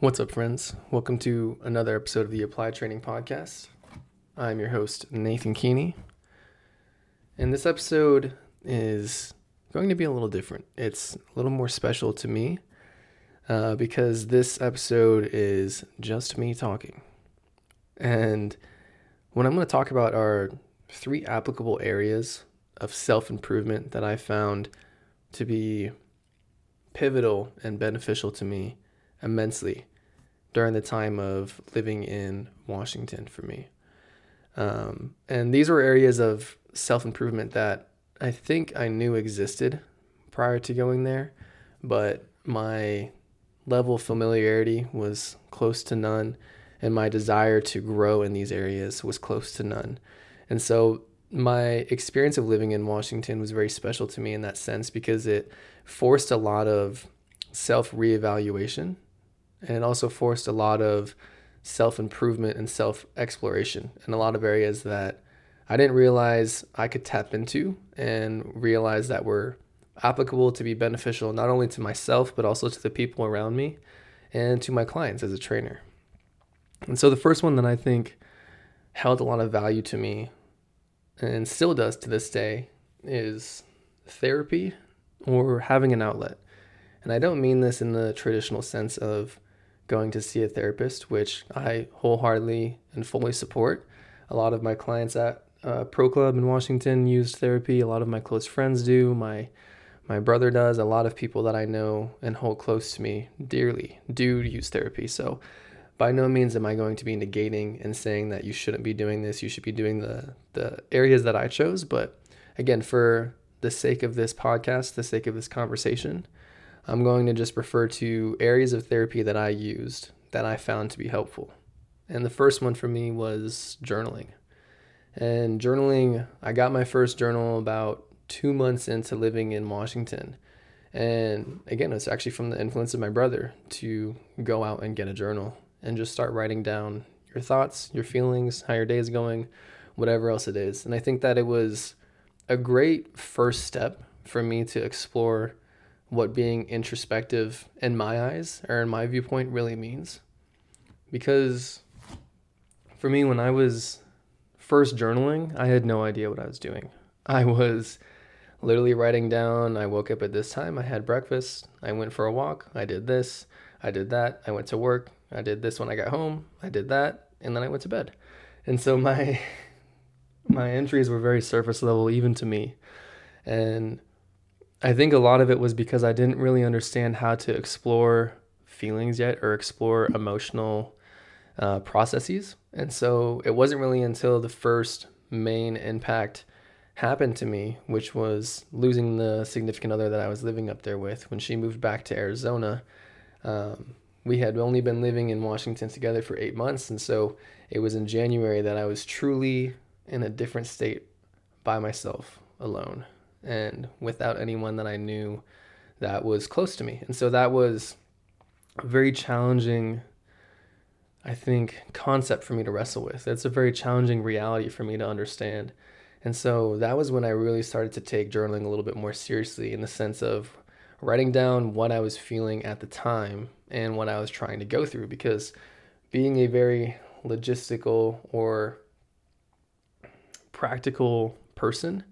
What's up, friends? Welcome to another episode of the Applied Training Podcast. I'm your host, Nathan Keeney, and this episode is going to be a little different. It's a little more special to me because this episode is just me talking. And what I'm going to talk about are three applicable areas of self-improvement that I found to be pivotal and beneficial to me immensely during the time of living in Washington for me. And these were areas of self-improvement that I think I knew existed prior to going there, but my level of familiarity was close to none, and my desire to grow in these areas was close to none. And so my experience of living in Washington was very special to me in that sense, because it forced a lot of self-reevaluation, and it also forced a lot of self-improvement and self-exploration in a lot of areas that I didn't realize I could tap into and realize that were applicable to be beneficial not only to myself, but also to the people around me and to my clients as a trainer. And so the first one that I think held a lot of value to me and still does to this day is therapy, or having an outlet. And I don't mean this in the traditional sense of going to see a therapist, which I wholeheartedly and fully support. A lot of my clients at Pro Club in Washington used therapy. A lot of my close friends do. My brother does. A lot of people that I know and hold close to me dearly do use therapy. So by no means am I going to be negating and saying that you shouldn't be doing this. You should be doing the areas that I chose. But again, for the sake of this podcast, the sake of this conversation, I'm going to just refer to areas of therapy that I used that I found to be helpful. And the first one for me was journaling. And journaling, I got my first journal about 2 months into living in Washington. And again, it's actually from the influence of my brother to go out and get a journal and just start writing down your thoughts, your feelings, how your day is going, whatever else it is. And I think that it was a great first step for me to explore what being introspective in my eyes, or in my viewpoint, really means. Because for me, when I was first journaling, I had no idea what I was doing. I was literally writing down, I woke up at this time, I had breakfast, I went for a walk, I did this, I did that, I went to work, I did this when I got home, I did that, and then I went to bed. And so my entries were very surface level, even to me. And I think a lot of it was because I didn't really understand how to explore feelings yet, or explore emotional processes. And so it wasn't really until the first main impact happened to me, which was losing the significant other that I was living up there with. When she moved back to Arizona, we had only been living in Washington together for 8 months. And so it was in January that I was truly in a different state by myself, alone, and without anyone that I knew that was close to me. And so that was a very challenging, I think, concept for me to wrestle with. That's a very challenging reality for me to understand. And so that was when I really started to take journaling a little bit more seriously, in the sense of writing down what I was feeling at the time and what I was trying to go through, because being a very logistical or practical person,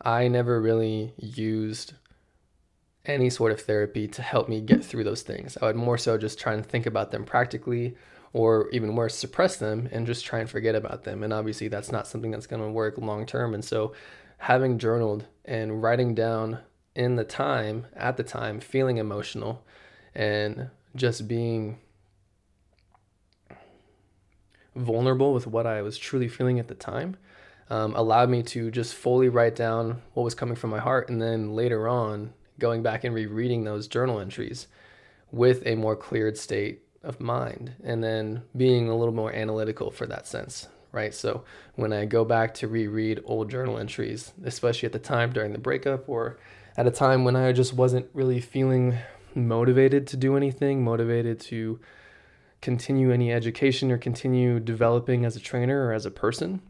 I never really used any sort of therapy to help me get through those things. I would more so just try and think about them practically, or even worse, suppress them and just try and forget about them. And obviously that's not something that's going to work long term. And so having journaled and writing down in the time, at the time, feeling emotional and just being vulnerable with what I was truly feeling at the time, allowed me to just fully write down what was coming from my heart, and then later on going back and rereading those journal entries with a more cleared state of mind, and then being a little more analytical for that sense, right? So when I go back to reread old journal entries, especially at the time during the breakup, or at a time when I just wasn't really feeling motivated to do anything, motivated to continue any education or continue developing as a trainer or as a person,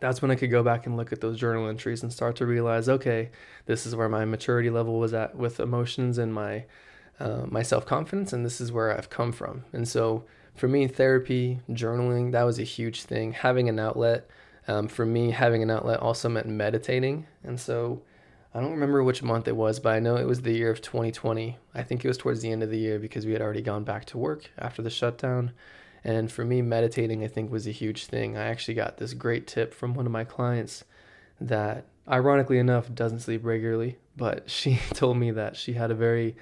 that's when I could go back and look at those journal entries and start to realize, okay, this is where my maturity level was at with emotions and my my self-confidence, and this is where I've come from. And so for me, therapy, journaling, that was a huge thing. Having an outlet, for me, having an outlet also meant meditating. And so I don't remember which month it was, but I know it was the year of 2020. I think it was towards the end of the year because we had already gone back to work after the shutdown. And for me, meditating, I think, was a huge thing. I actually got this great tip from one of my clients that, ironically enough, doesn't sleep regularly, but she told me that she had a very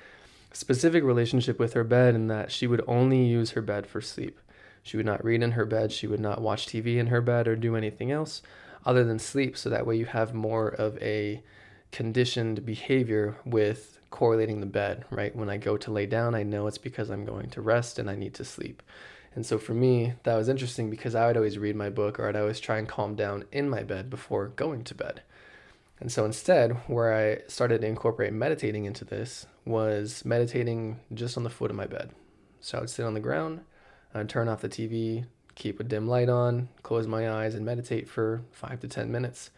specific relationship with her bed and that she would only use her bed for sleep. She would not read in her bed. She would not watch TV in her bed or do anything else other than sleep. So that way you have more of a conditioned behavior with correlating the bed, right? When I go to lay down, I know it's because I'm going to rest and I need to sleep. And so for me, that was interesting because I would always read my book or I'd always try and calm down in my bed before going to bed. And so instead, where I started to incorporate meditating into this was meditating just on the foot of my bed. So I would sit on the ground, I'd turn off the TV, keep a dim light on, close my eyes and meditate for 5 to 10 minutes.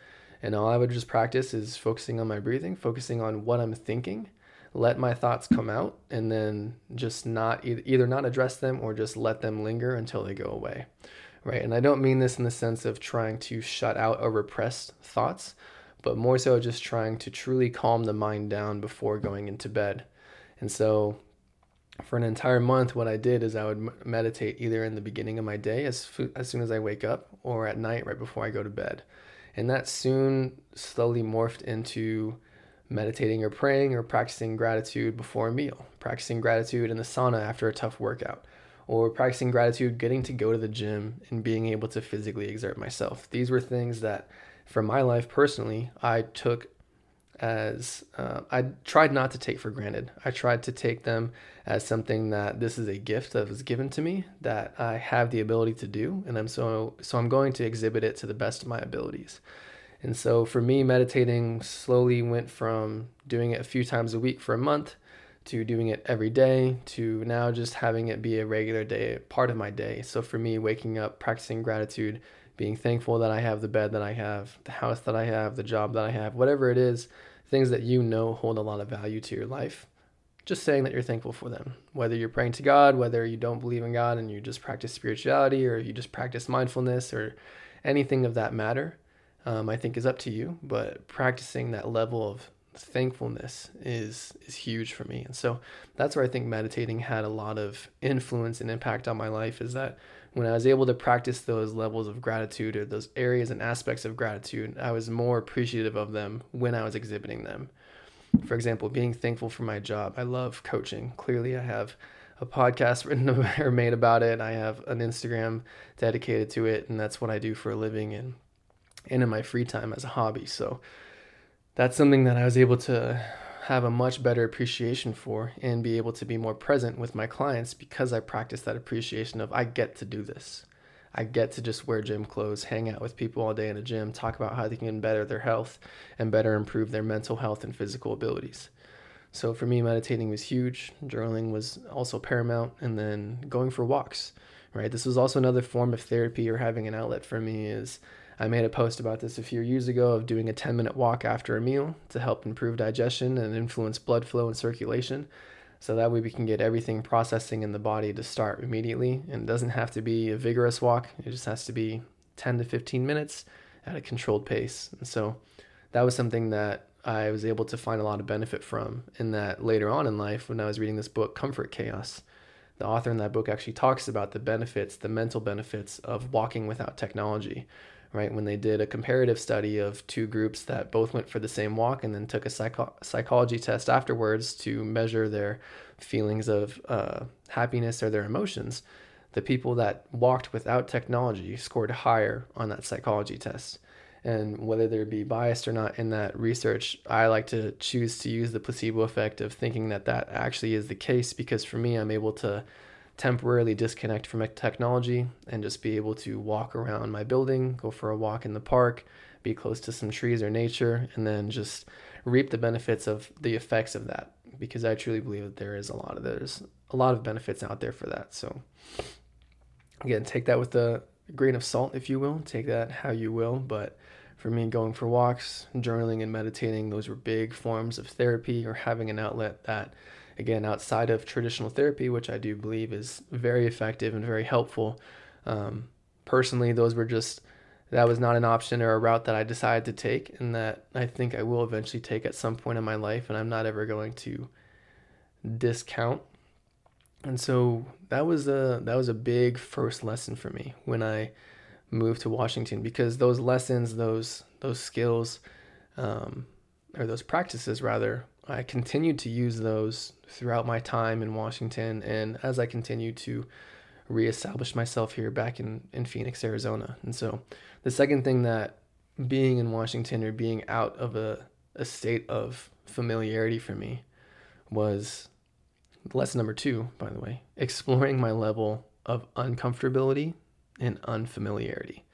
And all I would just practice is focusing on my breathing, focusing on what I'm thinking, let my thoughts come out, and then just not either not address them or just let them linger until they go away, right? And I don't mean this in the sense of trying to shut out or repress thoughts, but more so just trying to truly calm the mind down before going into bed. And so for an entire month, what I did is I would meditate either in the beginning of my day as soon as I wake up or at night right before I go to bed. And that soon slowly morphed into meditating or praying or practicing gratitude before a meal, practicing gratitude in the sauna after a tough workout, or practicing gratitude getting to go to the gym and being able to physically exert myself. These were things that, for my life personally, I took as, I tried not to take for granted. I tried to take them as something that this is a gift that was given to me that I have the ability to do. And I'm going to exhibit it to the best of my abilities. And so for me, meditating slowly went from doing it a few times a week for a month to doing it every day to now just having it be a regular day, part of my day. So for me, waking up, practicing gratitude, being thankful that I have the bed that I have, the house that I have, the job that I have, whatever it is, things that you know hold a lot of value to your life, just saying that you're thankful for them. Whether you're praying to God, whether you don't believe in God and you just practice spirituality or you just practice mindfulness or anything of that matter, I think is up to you. But practicing that level of thankfulness is huge for me. And so that's where I think meditating had a lot of influence and impact on my life, is that when I was able to practice those levels of gratitude or those areas and aspects of gratitude, I was more appreciative of them when I was exhibiting them. For example, being thankful for my job. I love coaching. Clearly, I have a podcast written or made about it. I have an Instagram dedicated to it, and that's what I do for a living and in my free time as a hobby. So that's something that I was able to have a much better appreciation for and be able to be more present with my clients because I practice that appreciation of, I get to do this. I get to just wear gym clothes, hang out with people all day in a gym, talk about how they can better their health and better improve their mental health and physical abilities. So for me, meditating was huge. Journaling was also paramount. And then going for walks, right? This was also another form of therapy or having an outlet for me. Is I made a post about this a few years ago of doing a 10-minute walk after a meal to help improve digestion and influence blood flow and circulation. So that way we can get everything processing in the body to start immediately. And it doesn't have to be a vigorous walk. It just has to be 10 to 15 minutes at a controlled pace. And so that was something that I was able to find a lot of benefit from, in that later on in life, when I was reading this book, Comfort Chaos, the author in that book actually talks about the benefits, the mental benefits of walking without technology. Right, when they did a comparative study of two groups that both went for the same walk and then took a psychology test afterwards to measure their feelings of happiness or their emotions, the people that walked without technology scored higher on that psychology test. And whether there be biased or not in that research, I like to choose to use the placebo effect of thinking that that actually is the case, because for me, I'm able to temporarily disconnect from technology and just be able to walk around my building, go for a walk in the park, be close to some trees or nature, and then just reap the benefits of the effects of that, because I truly believe that there's a lot of benefits out there for that. So again, take that with a grain of salt, if you will, take that how you will. But for me, going for walks, journaling, and meditating, those were big forms of therapy or having an outlet that again, outside of traditional therapy, which I do believe is very effective and very helpful. Personally, that was not an option or a route that I decided to take, and that I think I will eventually take at some point in my life, and I'm not ever going to discount. And so that was a big first lesson for me when I moved to Washington, because those lessons, those skills, or those practices rather, I continued to use those throughout my time in Washington, and as I continued to reestablish myself here back in Phoenix, Arizona. And so the second thing that being in Washington or being out of a state of familiarity for me was lesson number 2, by the way, exploring my level of uncomfortability and unfamiliarity.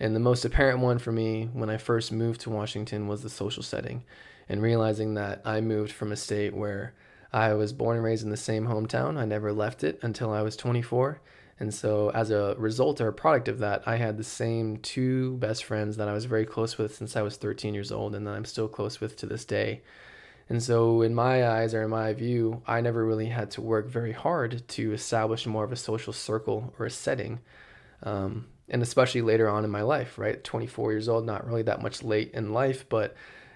And the most apparent one for me when I first moved to Washington was the social setting, and realizing that I moved from a state where I was born and raised in the same hometown. I never left it until I was 24. And so as a result or a product of that, I had the same 2 best friends that I was very close with since I was 13 years old, and that I'm still close with to this day. And so in my eyes, or in my view, I never really had to work very hard to establish more of a social circle or a setting. And especially later on in my life, right? 24 years old, not really that much late in life, but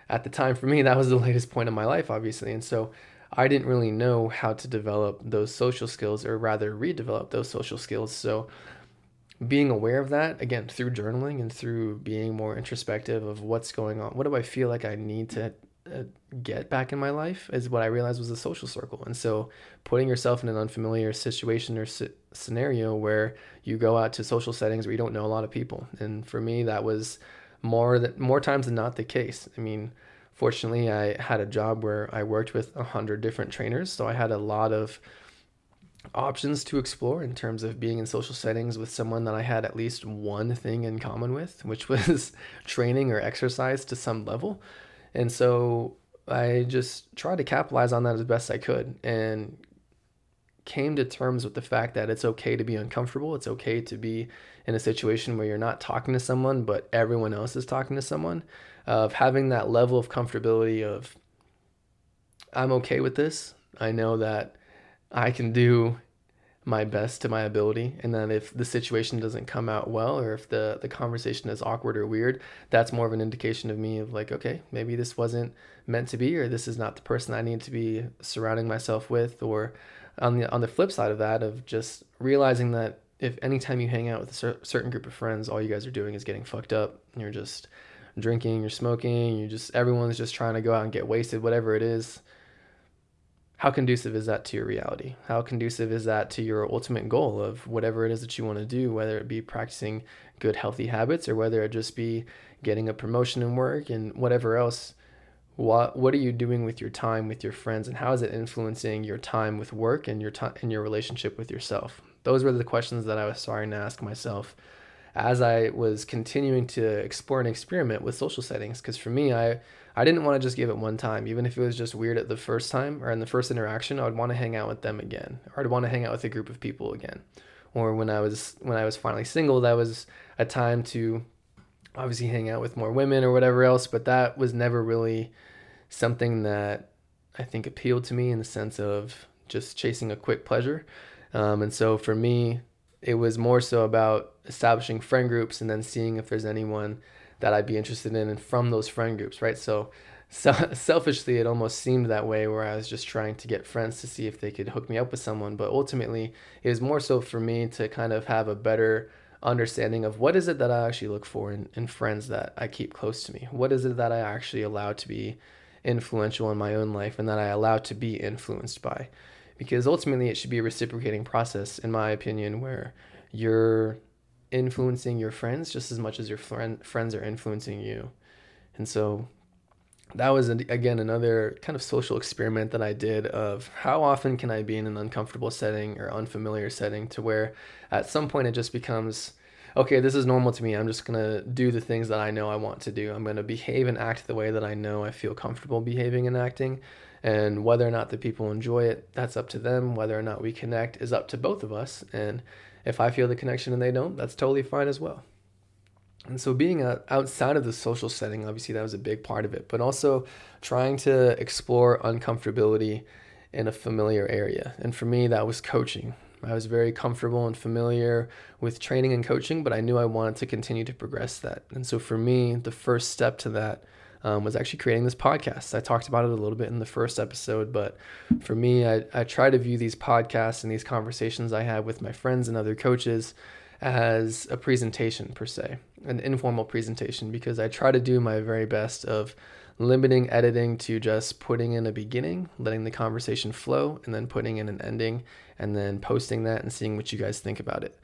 at the time for me, that was the latest point in my life, obviously. And so I didn't really know how to develop those social skills, or rather redevelop those social skills. So being aware of that, again, through journaling and through being more introspective of what's going on, what do I feel like I need to get back in my life, is what I realized was a social circle. And so putting yourself in an unfamiliar situation or scenario where you go out to social settings where you don't know a lot of people. And for me, that was more times than not the case. I mean, fortunately, I had a job where I worked with 100 different trainers, so I had a lot of options to explore in terms of being in social settings with someone that I had at least one thing in common with, which was training or exercise to some level. And so I just tried to capitalize on that as best I could, and came to terms with the fact that it's okay to be uncomfortable. It's okay to be in a situation where you're not talking to someone, but everyone else is talking to someone. Of having that level of comfortability of, I'm okay with this. I know that I can do my best to my ability, and then if the situation doesn't come out well, or if the conversation is awkward or weird, that's more of an indication of me of like, okay, maybe this wasn't meant to be, or this is not the person I need to be surrounding myself with. Or on the flip side of that, of just realizing that if anytime you hang out with a certain group of friends, all you guys are doing is getting fucked up, and you're just drinking, you're smoking, everyone's just trying to go out and get wasted, whatever it is. How conducive is that to your reality? How conducive is that to your ultimate goal of whatever it is that you want to do, whether it be practicing good, healthy habits, or whether it just be getting a promotion in work and whatever else? What are you doing with your time with your friends, and how is it influencing your time with work and your relationship with yourself? Those were the questions that I was starting to ask myself as I was continuing to explore and experiment with social settings. Because for me, I didn't want to just give it one time. Even if it was just weird at the first time or in the first interaction, I would want to hang out with them again, or I'd want to hang out with a group of people again. Or when I was finally single, that was a time to obviously hang out with more women or whatever else, but that was never really something that I think appealed to me in the sense of just chasing a quick pleasure. And so for me, it was more so about establishing friend groups and then seeing if there's anyone that I'd be interested in and from those friend groups, right? So selfishly, it almost seemed that way, where I was just trying to get friends to see if they could hook me up with someone. But ultimately, it was more so for me to kind of have a better understanding of what is it that I actually look for in friends that I keep close to me. What is it that I actually allow to be influential in my own life and that I allow to be influenced by? Because ultimately, it should be a reciprocating process, in my opinion, where you're influencing your friends just as much as your friends are influencing you. And so that was, again, another kind of social experiment that I did of how often can I be in an uncomfortable setting or unfamiliar setting to where at some point it just becomes, okay, this is normal to me. I'm just going to do the things that I know I want to do. I'm going to behave and act the way that I know I feel comfortable behaving and acting. And whether or not the people enjoy it, that's up to them. Whether or not we connect is up to both of us. And if I feel the connection and they don't, that's totally fine as well. And so being outside of the social setting, obviously that was a big part of it, but also trying to explore uncomfortability in a familiar area. And for me, that was coaching. I was very comfortable and familiar with training and coaching, but I knew I wanted to continue to progress that. And so for me, the first step to that was actually creating this podcast. I talked about it a little bit in the first episode, but for me, I try to view these podcasts and these conversations I have with my friends and other coaches as a presentation per se, an informal presentation, because I try to do my very best of limiting editing to just putting in a beginning, letting the conversation flow, and then putting in an ending, and then posting that and seeing what you guys think about it.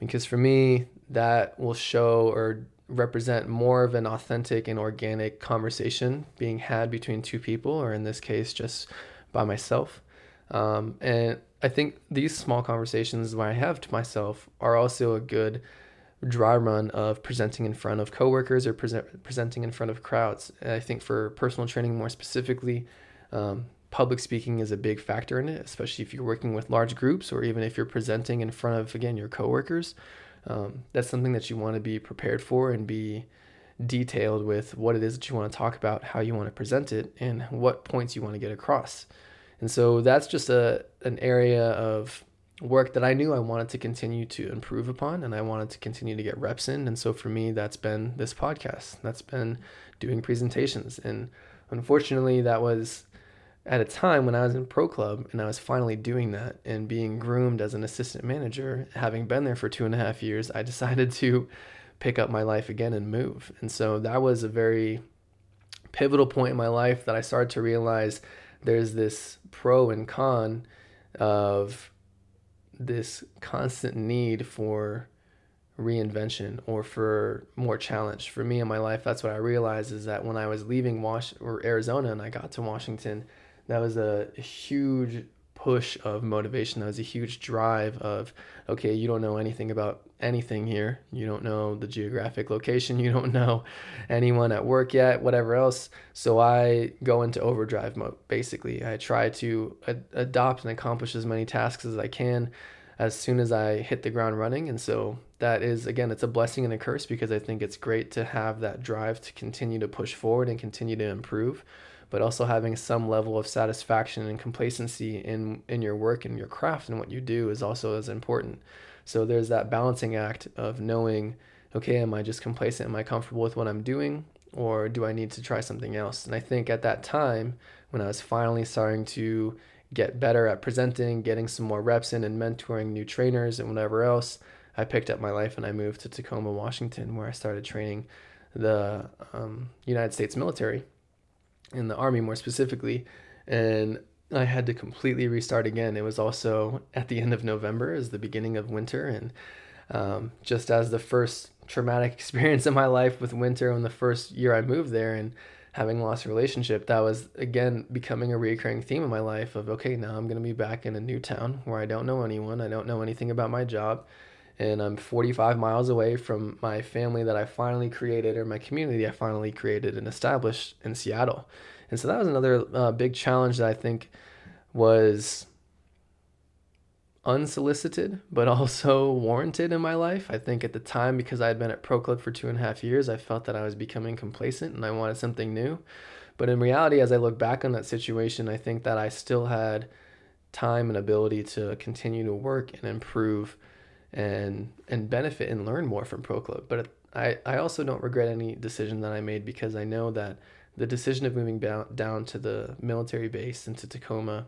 Because for me, that will show or represent more of an authentic and organic conversation being had between two people, or in this case, just by myself. And I think these small conversations that I have to myself are also a good dry run of presenting in front of coworkers or presenting in front of crowds. And I think for personal training more specifically, public speaking is a big factor in it, especially if you're working with large groups or even if you're presenting in front of, again, your coworkers. That's something that you want to be prepared for and be detailed with what it is that you want to talk about, how you want to present it, and what points you want to get across. And so that's just an area of work that I knew I wanted to continue to improve upon, and I wanted to continue to get reps in. And so for me, that's been this podcast. That's been doing presentations. And unfortunately, that was at a time when I was in Pro Club and I was finally doing that and being groomed as an assistant manager. Having been there for 2.5 years, I decided to pick up my life again and move. And so that was a very pivotal point in my life that I started to realize there's this pro and con of this constant need for reinvention or for more challenge. For me in my life, that's what I realized, is that when I was leaving Arizona and I got to Washington, that was a huge push of motivation. That was a huge drive of, okay, you don't know anything about anything here. You don't know the geographic location. You don't know anyone at work yet, whatever else. So I go into overdrive mode, basically. I try to adopt and accomplish as many tasks as I can as soon as I hit the ground running. And so that is, again, it's a blessing and a curse, because I think it's great to have that drive to continue to push forward and continue to improve, but also having some level of satisfaction and complacency in your work and your craft and what you do is also as important. So there's that balancing act of knowing, okay, am I just complacent? Am I comfortable with what I'm doing? Or do I need to try something else? And I think at that time, when I was finally starting to get better at presenting, getting some more reps in and mentoring new trainers and whatever else, I picked up my life and I moved to Tacoma, Washington, where I started training the United States military, in the Army more specifically, and I had to completely restart again. It was also at the end of November, is the beginning of winter, and just as the first traumatic experience in my life with winter in the first year I moved there and having lost a relationship, that was, again, becoming a recurring theme in my life of, okay, now I'm going to be back in a new town where I don't know anyone, I don't know anything about my job, and I'm 45 miles away from my family that I finally created, or my community I finally created and established in Seattle. And so that was another big challenge that I think was unsolicited, but also warranted in my life. I think at the time, because I had been at Pro Club for 2.5 years, I felt that I was becoming complacent and I wanted something new. But in reality, as I look back on that situation, I think that I still had time and ability to continue to work and improve and benefit and learn more from Pro Club. But I also don't regret any decision that I made, because I know that the decision of moving down to the military base and to Tacoma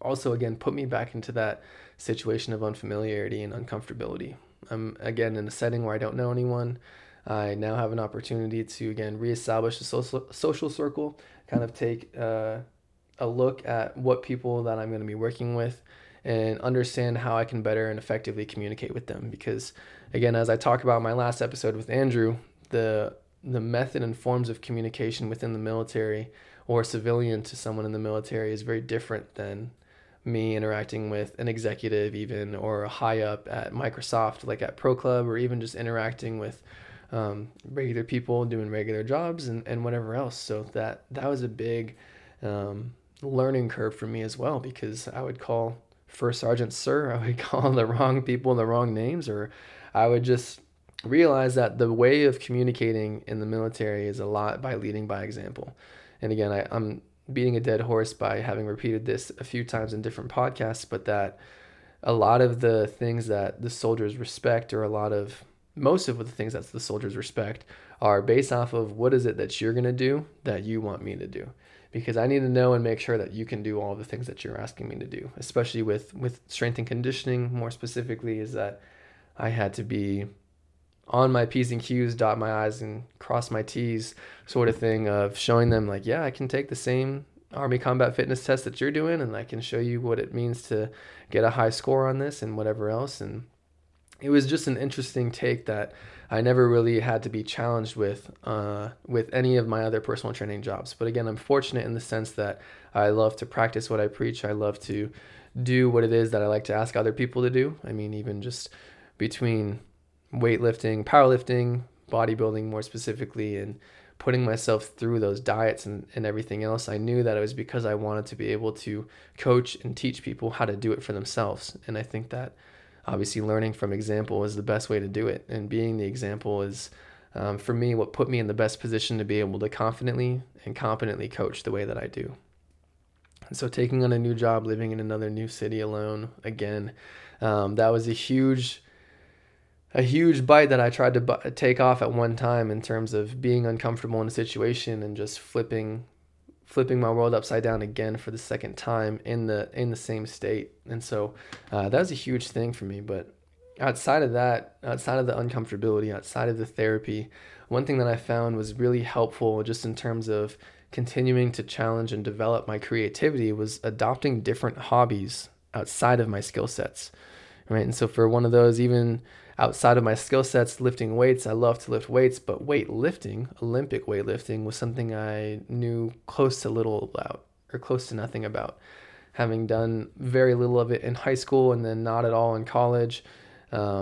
also, again, put me back into that situation of unfamiliarity and uncomfortability. I'm, again, in a setting where I don't know anyone. I now have an opportunity to, again, reestablish a social circle, kind of take a look at what people that I'm going to be working with and understand how I can better and effectively communicate with them. Because, again, as I talk about in my last episode with Andrew, the method and forms of communication within the military or civilian to someone in the military is very different than me interacting with an executive even, or a high up at Microsoft, like at Pro Club, or even just interacting with regular people doing regular jobs and whatever else. So that was a big learning curve for me as well, because I would call First Sergeant Sir, I would call the wrong people the wrong names, or I would just realize that the way of communicating in the military is a lot by leading by example. And again, I'm beating a dead horse by having repeated this a few times in different podcasts, but that a lot of the things that the soldiers respect, or most of the things that the soldiers respect, are based off of what is it that you're going to do that you want me to do, because I need to know and make sure that you can do all the things that you're asking me to do, especially with strength and conditioning. More specifically, is that I had to be on my P's and Q's, dot my I's and cross my T's sort of thing, of showing them like, yeah, I can take the same Army combat fitness test that you're doing, and I can show you what it means to get a high score on this and whatever else. And it was just an interesting take that I never really had to be challenged with any of my other personal training jobs. But again, I'm fortunate in the sense that I love to practice what I preach. I love to do what it is that I like to ask other people to do. I mean, even just between weightlifting, powerlifting, bodybuilding more specifically, and putting myself through those diets and everything else, I knew that it was because I wanted to be able to coach and teach people how to do it for themselves. And I think that obviously learning from example is the best way to do it. And being the example is, for me, what put me in the best position to be able to confidently and competently coach the way that I do. And so taking on a new job, living in another new city alone, again, that was a huge bite that I tried to take off at one time, in terms of being uncomfortable in a situation and just flipping my world upside down again for the second time in the same state. And so that was a huge thing for me. But outside of that, outside of the uncomfortability, outside of the therapy, one thing that I found was really helpful just in terms of continuing to challenge and develop my creativity was adopting different hobbies outside of my skill sets. Right. And so for one of those, even outside of my skill sets, lifting weights, I love to lift weights, but weightlifting, Olympic weightlifting, was something I knew close to nothing about, having done very little of it in high school and then not at all in college. I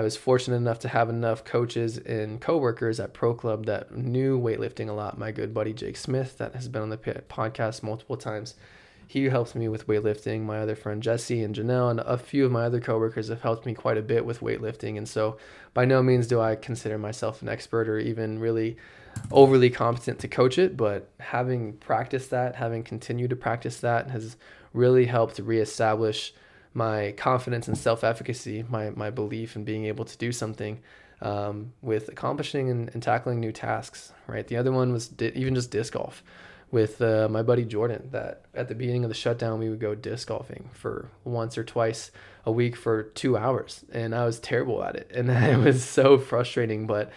was fortunate enough to have enough coaches and coworkers at Pro Club that knew weightlifting a lot. My good buddy, Jake Smith, that has been on the podcast multiple times, he helps me with weightlifting. My other friend Jesse and Janelle and a few of my other coworkers have helped me quite a bit with weightlifting. And so by no means do I consider myself an expert or even really overly competent to coach it, but having practiced that, having continued to practice that, has really helped reestablish my confidence and self-efficacy, my belief in being able to do something with accomplishing and tackling new tasks, right? The other one was even just disc golf. With my buddy Jordan, that at the beginning of the shutdown, we would go disc golfing for once or twice a week for 2 hours. And I was terrible at it. And it was so frustrating. But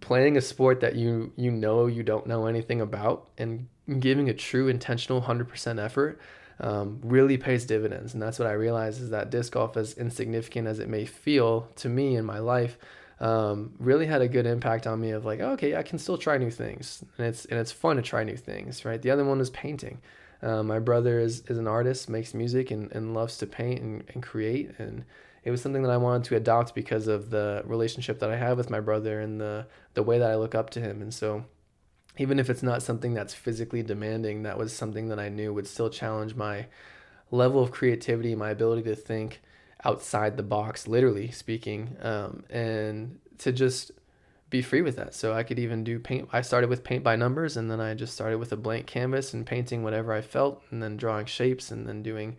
playing a sport that you know you don't know anything about and giving a true intentional 100% effort really pays dividends. And that's what I realized, is that disc golf, as insignificant as it may feel to me in my life, really had a good impact on me of like, okay, I can still try new things. And it's fun to try new things, right? The other one was painting. My brother is an artist, makes music and loves to paint and create. And it was something that I wanted to adopt because of the relationship that I have with my brother and the way that I look up to him. And so even if it's not something that's physically demanding, that was something that I knew would still challenge my level of creativity, my ability to think outside the box, literally speaking, and to just be free with that. So I could even do paint. I started with paint by numbers, and then I just started with a blank canvas and painting whatever I felt, and then drawing shapes, and then doing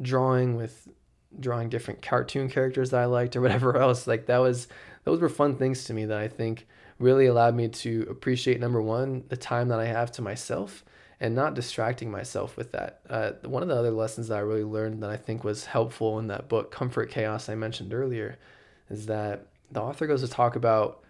drawing different cartoon characters that I liked or whatever else. Like those were fun things to me that I think really allowed me to appreciate, number one, the time that I have to myself, and not distracting myself with that. One of the other lessons that I really learned that I think was helpful in that book, Comfort Chaos, I mentioned earlier, is that the author goes to talk about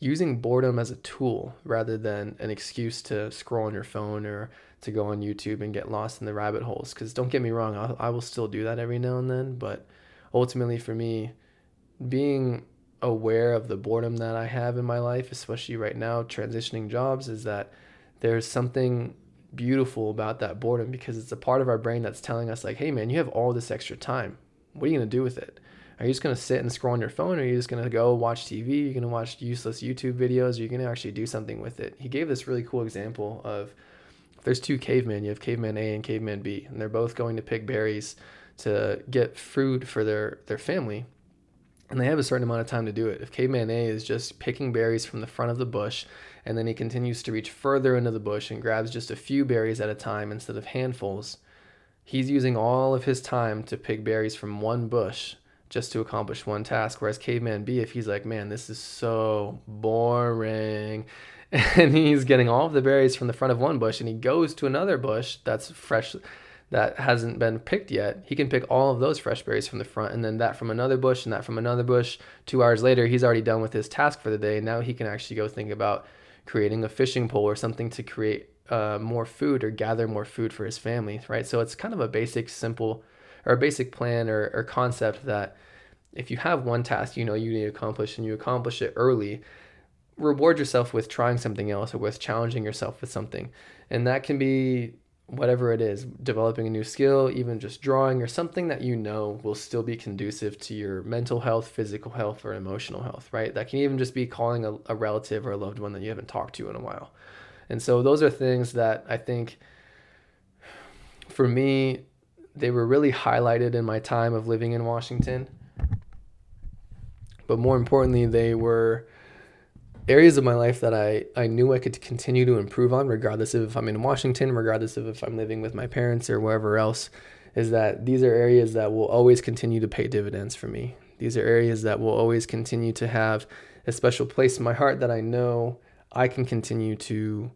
using boredom as a tool rather than an excuse to scroll on your phone or to go on YouTube and get lost in the rabbit holes. Because don't get me wrong, I will still do that every now and then, but ultimately for me, being aware of the boredom that I have in my life, especially right now, transitioning jobs, is that there's something beautiful about that boredom, because it's a part of our brain that's telling us like, hey man, you have all this extra time, what are you going to do with it? Are you just going to sit and scroll on your phone, or are you just going to go watch TV? You're going to watch useless YouTube videos, or you're going to actually do something with it? He gave this really cool example of, there's two cavemen, you have caveman A and caveman B, and they're both going to pick berries to get food for their family. And they have a certain amount of time to do it. If caveman A is just picking berries from the front of the bush, and then he continues to reach further into the bush and grabs just a few berries at a time instead of handfuls, he's using all of his time to pick berries from one bush just to accomplish one task. Whereas caveman B, if he's like, man, this is so boring, and he's getting all of the berries from the front of one bush, and he goes to another bush that's fresh, that hasn't been picked yet, he can pick all of those fresh berries from the front, and then that from another bush, and that from another bush. 2 hours later, he's already done with his task for the day. Now he can actually go think about creating a fishing pole or something to create more food or gather more food for his family, right? So it's kind of a basic, simple, or a basic plan or concept that if you have one task you know you need to accomplish and you accomplish it early, reward yourself with trying something else or with challenging yourself with something. And that can be whatever it is, developing a new skill, even just drawing, or something that you know will still be conducive to your mental health, physical health, or emotional health, right? That can even just be calling a relative or a loved one that you haven't talked to in a while. And so those are things that I think, for me, they were really highlighted in my time of living in Washington. But more importantly, they were areas of my life that I knew I could continue to improve on, regardless of if I'm in Washington, regardless of if I'm living with my parents or wherever else, is that these are areas that will always continue to pay dividends for me. These are areas that will always continue to have a special place in my heart that I know I can continue to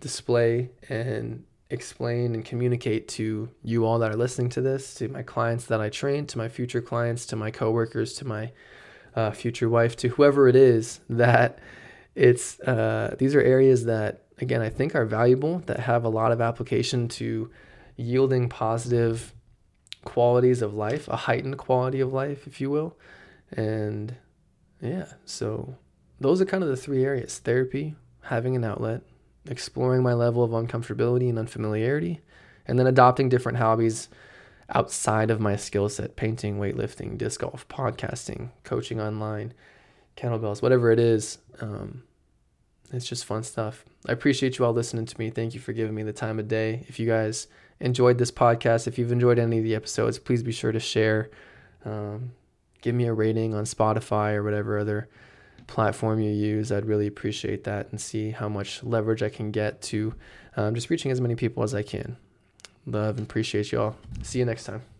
display and explain and communicate to you all that are listening to this, to my clients that I train, to my future clients, to my coworkers, to my future wife, to whoever it is, that it's these are areas that, again, I think are valuable, that have a lot of application to yielding positive qualities of life, a heightened quality of life, if you will. And yeah, so those are kind of the three areas: therapy, having an outlet, exploring my level of uncomfortability and unfamiliarity, and then adopting different hobbies outside of my skill set: painting, weightlifting, disc golf, podcasting, coaching online, kettlebells, whatever it is. It's just fun stuff. I appreciate you all listening to me. Thank you for giving me the time of day. If you guys enjoyed this podcast, if you've enjoyed any of the episodes, please be sure to share. Give me a rating on Spotify or whatever other platform you use. I'd really appreciate that, and see how much leverage I can get to just reaching as many people as I can. Love and appreciate y'all. See you next time.